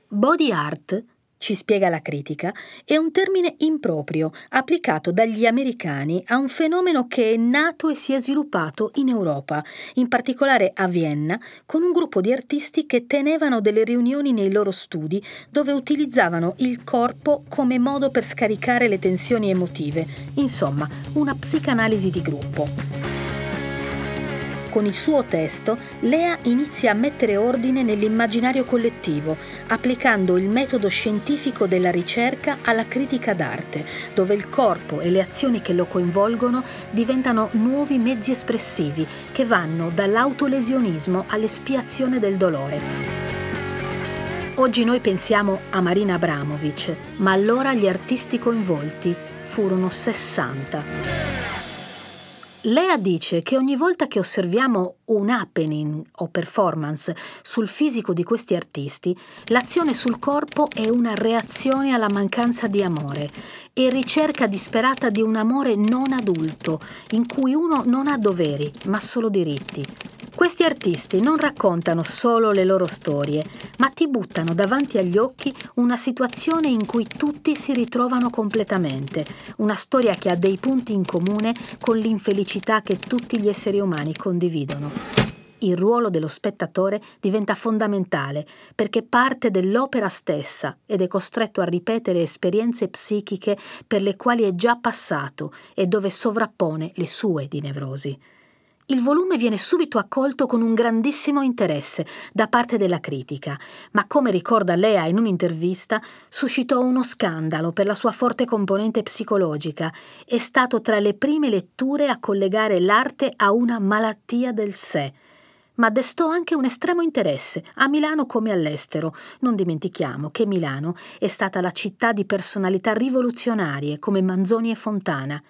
Body art, ci spiega la critica, è un termine improprio applicato dagli americani a un fenomeno che è nato e si è sviluppato in Europa, in particolare a Vienna, con un gruppo di artisti che tenevano delle riunioni nei loro studi dove utilizzavano il corpo come modo per scaricare le tensioni emotive, insomma, una psicanalisi di gruppo. Con il suo testo, Lea inizia a mettere ordine nell'immaginario collettivo, applicando il metodo scientifico della ricerca alla critica d'arte, dove il corpo e le azioni che lo coinvolgono diventano nuovi mezzi espressivi che vanno dall'autolesionismo all'espiazione del dolore. Oggi noi pensiamo a Marina Abramovic, ma allora gli artisti coinvolti furono 60. Lea dice che ogni volta che osserviamo un happening o performance sul fisico di questi artisti, l'azione sul corpo è una reazione alla mancanza di amore e ricerca disperata di un amore non adulto, in cui uno non ha doveri, ma solo diritti. Questi artisti non raccontano solo le loro storie, ma ti buttano davanti agli occhi una situazione in cui tutti si ritrovano completamente, una storia che ha dei punti in comune con l'infelicità che tutti gli esseri umani condividono. Il ruolo dello spettatore diventa fondamentale, perché parte dell'opera stessa ed è costretto a ripetere esperienze psichiche per le quali è già passato e dove sovrappone le sue di nevrosi. Il volume viene subito accolto con un grandissimo interesse da parte della critica, ma come ricorda Lea in un'intervista, suscitò uno scandalo per la sua forte componente psicologica. È stato tra le prime letture a collegare l'arte a una malattia del sé, ma destò anche un estremo interesse a Milano come all'estero. Non dimentichiamo che Milano è stata la città di personalità rivoluzionarie come Manzoni e Fontana.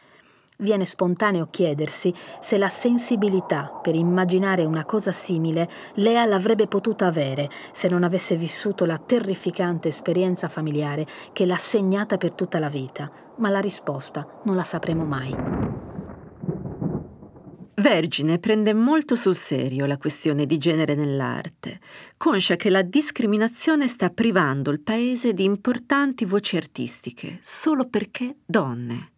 Viene spontaneo chiedersi se la sensibilità per immaginare una cosa simile Lea l'avrebbe potuta avere se non avesse vissuto la terrificante esperienza familiare che l'ha segnata per tutta la vita, ma la risposta non la sapremo mai. Vergine prende molto sul serio la questione di genere nell'arte, conscia che la discriminazione sta privando il paese di importanti voci artistiche solo perché donne.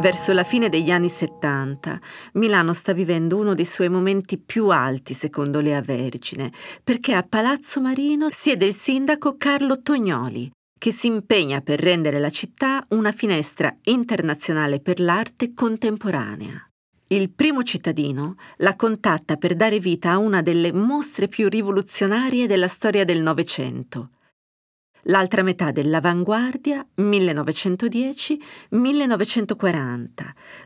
Verso la fine degli anni 70, Milano sta vivendo uno dei suoi momenti più alti, secondo Lea Vergine, perché a Palazzo Marino siede il sindaco Carlo Tognoli, che si impegna per rendere la città una finestra internazionale per l'arte contemporanea. Il primo cittadino la contatta per dare vita a una delle mostre più rivoluzionarie della storia del Novecento, l'altra metà dell'avanguardia 1910-1940,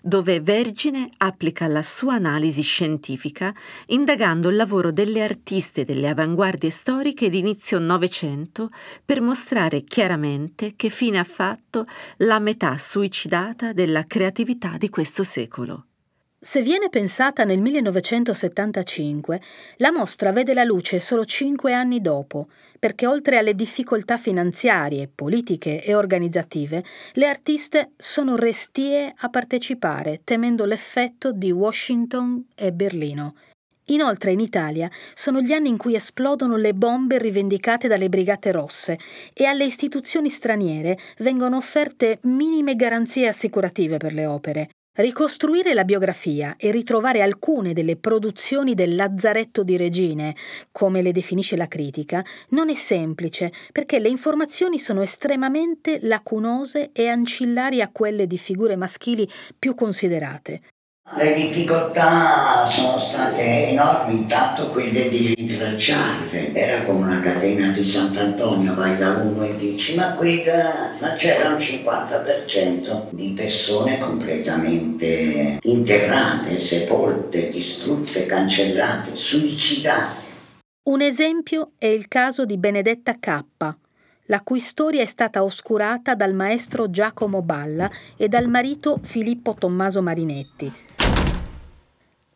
dove Vergine applica la sua analisi scientifica indagando il lavoro delle artiste delle avanguardie storiche di inizio Novecento per mostrare chiaramente che fine ha fatto la metà suicidata della creatività di questo secolo. Se viene pensata nel 1975, la mostra vede la luce solo 5 anni dopo, perché oltre alle difficoltà finanziarie, politiche e organizzative, le artiste sono restie a partecipare, temendo l'effetto di Washington e Berlino. Inoltre in Italia sono gli anni in cui esplodono le bombe rivendicate dalle Brigate Rosse e alle istituzioni straniere vengono offerte minime garanzie assicurative per le opere. Ricostruire la biografia e ritrovare alcune delle produzioni del Lazzaretto di Regine, come le definisce la critica, non è semplice perché le informazioni sono estremamente lacunose e ancillari a quelle di figure maschili più considerate. Le difficoltà sono state enormi, intanto quelle di rintracciarle, era come una catena di Sant'Antonio, vai da uno e dici ma qui c'era un 50% di persone completamente interrate, sepolte, distrutte, cancellate, suicidate. Un esempio è il caso di Benedetta K., la cui storia è stata oscurata dal maestro Giacomo Balla e dal marito Filippo Tommaso Marinetti.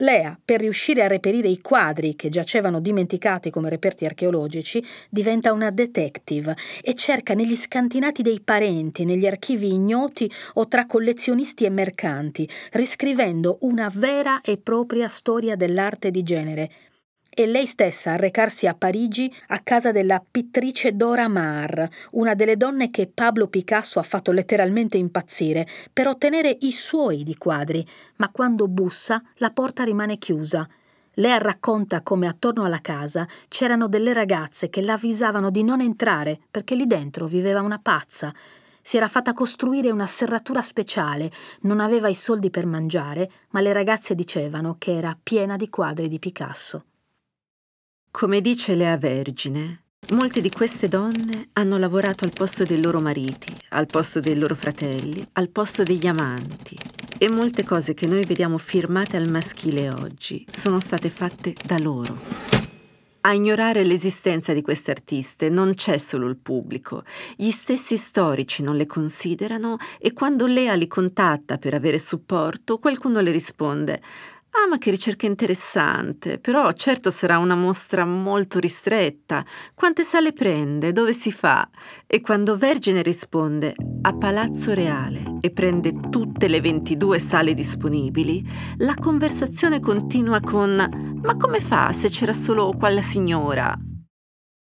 Lea, per riuscire a reperire i quadri che giacevano dimenticati come reperti archeologici, diventa una detective e cerca negli scantinati dei parenti, negli archivi ignoti o tra collezionisti e mercanti, riscrivendo una vera e propria storia dell'arte di genere. E lei stessa a recarsi a Parigi a casa della pittrice Dora Maar, una delle donne che Pablo Picasso ha fatto letteralmente impazzire, per ottenere i suoi di quadri, ma quando bussa la porta rimane chiusa. Lea racconta come attorno alla casa c'erano delle ragazze che l'avvisavano di non entrare perché lì dentro viveva una pazza. Si era fatta costruire una serratura speciale, non aveva i soldi per mangiare, ma le ragazze dicevano che era piena di quadri di Picasso. Come dice Lea Vergine, molte di queste donne hanno lavorato al posto dei loro mariti, al posto dei loro fratelli, al posto degli amanti. E molte cose che noi vediamo firmate al maschile oggi sono state fatte da loro. A ignorare l'esistenza di queste artiste non c'è solo il pubblico. Gli stessi storici non le considerano e quando Lea li contatta per avere supporto, qualcuno le risponde: ah, ma che ricerca interessante, però certo sarà una mostra molto ristretta. Quante sale prende? Dove si fa? E quando Vergine risponde a Palazzo Reale e prende tutte le 22 sale disponibili, la conversazione continua con «Ma come fa se c'era solo quella signora?»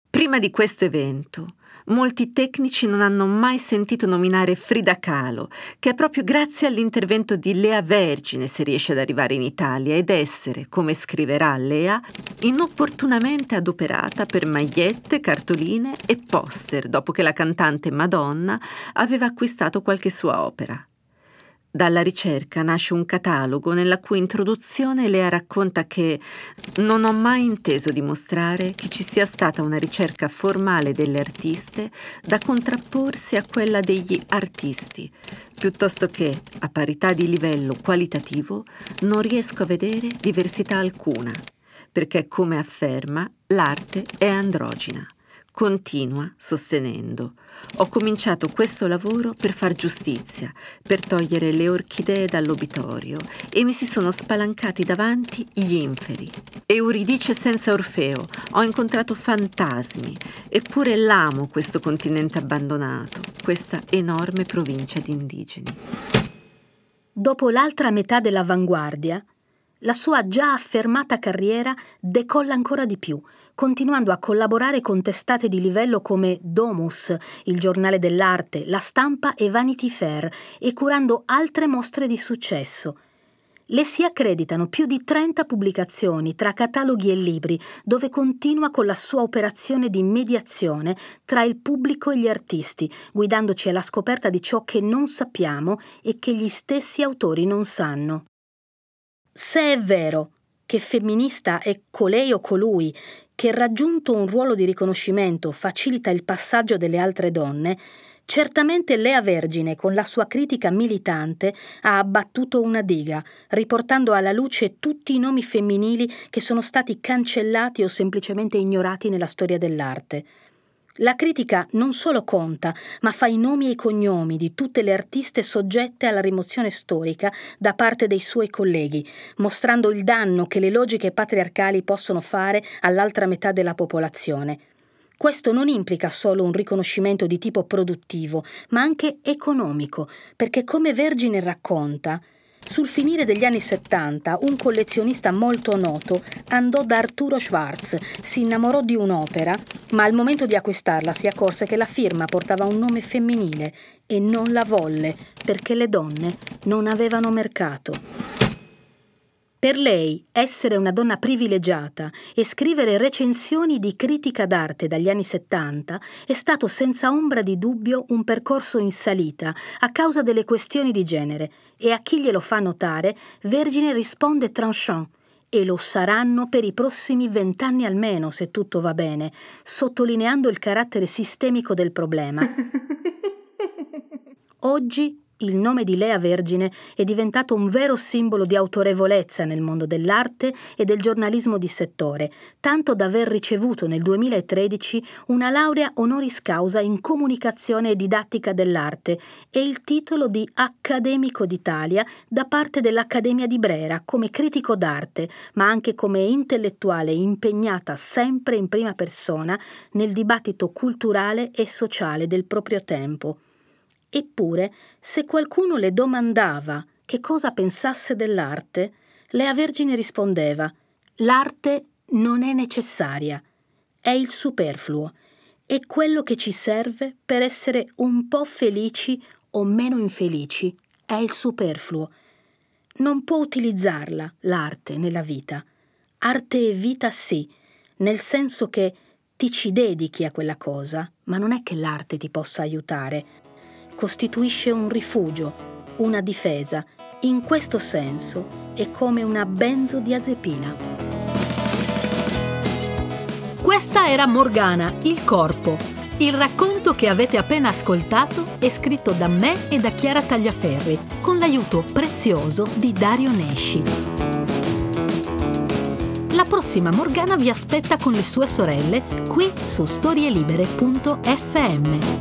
Prima di questo evento, molti tecnici non hanno mai sentito nominare Frida Kahlo, che è proprio grazie all'intervento di Lea Vergine se riesce ad arrivare in Italia ed essere, come scriverà Lea, inopportunamente adoperata per magliette, cartoline e poster dopo che la cantante Madonna aveva acquistato qualche sua opera. Dalla ricerca nasce un catalogo nella cui introduzione Lea racconta che non ho mai inteso dimostrare che ci sia stata una ricerca formale delle artiste da contrapporsi a quella degli artisti, piuttosto che, a parità di livello qualitativo, non riesco a vedere diversità alcuna, perché, come afferma, l'arte è androgina. Continua sostenendo: ho cominciato questo lavoro per far giustizia, per togliere le orchidee dall'obitorio e mi si sono spalancati davanti gli inferi. Euridice senza Orfeo, ho incontrato fantasmi, eppure l'amo questo continente abbandonato, questa enorme provincia di indigeni. Dopo l'altra metà dell'Avanguardia, la sua già affermata carriera decolla ancora di più, continuando a collaborare con testate di livello come Domus, il giornale dell'arte, La Stampa e Vanity Fair, e curando altre mostre di successo. Le si accreditano più di 30 pubblicazioni tra cataloghi e libri, dove continua con la sua operazione di mediazione tra il pubblico e gli artisti, guidandoci alla scoperta di ciò che non sappiamo e che gli stessi autori non sanno. Se è vero che femminista è colei o colui che, raggiunto un ruolo di riconoscimento, facilita il passaggio delle altre donne, certamente Lea Vergine, con la sua critica militante, ha abbattuto una diga, riportando alla luce tutti i nomi femminili che sono stati cancellati o semplicemente ignorati nella storia dell'arte. La critica non solo conta, ma fa i nomi e i cognomi di tutte le artiste soggette alla rimozione storica da parte dei suoi colleghi, mostrando il danno che le logiche patriarcali possono fare all'altra metà della popolazione. Questo non implica solo un riconoscimento di tipo produttivo, ma anche economico, perché, come Vergine racconta, sul finire degli anni 70 un collezionista molto noto andò da Arturo Schwarz, si innamorò di un'opera, ma al momento di acquistarla si accorse che la firma portava un nome femminile e non la volle perché le donne non avevano mercato. Per lei, essere una donna privilegiata e scrivere recensioni di critica d'arte dagli anni 70 è stato senza ombra di dubbio un percorso in salita a causa delle questioni di genere, e a chi glielo fa notare Vergine risponde tranchant, e lo saranno per i prossimi 20 anni almeno, se tutto va bene, sottolineando il carattere sistemico del problema. Oggi il nome di Lea Vergine è diventato un vero simbolo di autorevolezza nel mondo dell'arte e del giornalismo di settore, tanto da aver ricevuto nel 2013 una laurea honoris causa in comunicazione e didattica dell'arte e il titolo di Accademico d'Italia da parte dell'Accademia di Brera come critico d'arte, ma anche come intellettuale impegnata sempre in prima persona nel dibattito culturale e sociale del proprio tempo. Eppure, se qualcuno le domandava che cosa pensasse dell'arte, Lea Vergine rispondeva: «L'arte non è necessaria, è il superfluo, è quello che ci serve per essere un po' felici o meno infelici, è il superfluo. Non può utilizzarla l'arte nella vita. Arte e vita sì, nel senso che ti ci dedichi a quella cosa, ma non è che l'arte ti possa aiutare». Costituisce un rifugio, una difesa. In questo senso è come una benzodiazepina. Questa era Morgana, il corpo. Il racconto che avete appena ascoltato è scritto da me e da Chiara Tagliaferri, con l'aiuto prezioso di Dario Nesci. La prossima Morgana vi aspetta con le sue sorelle qui su storielibere.fm.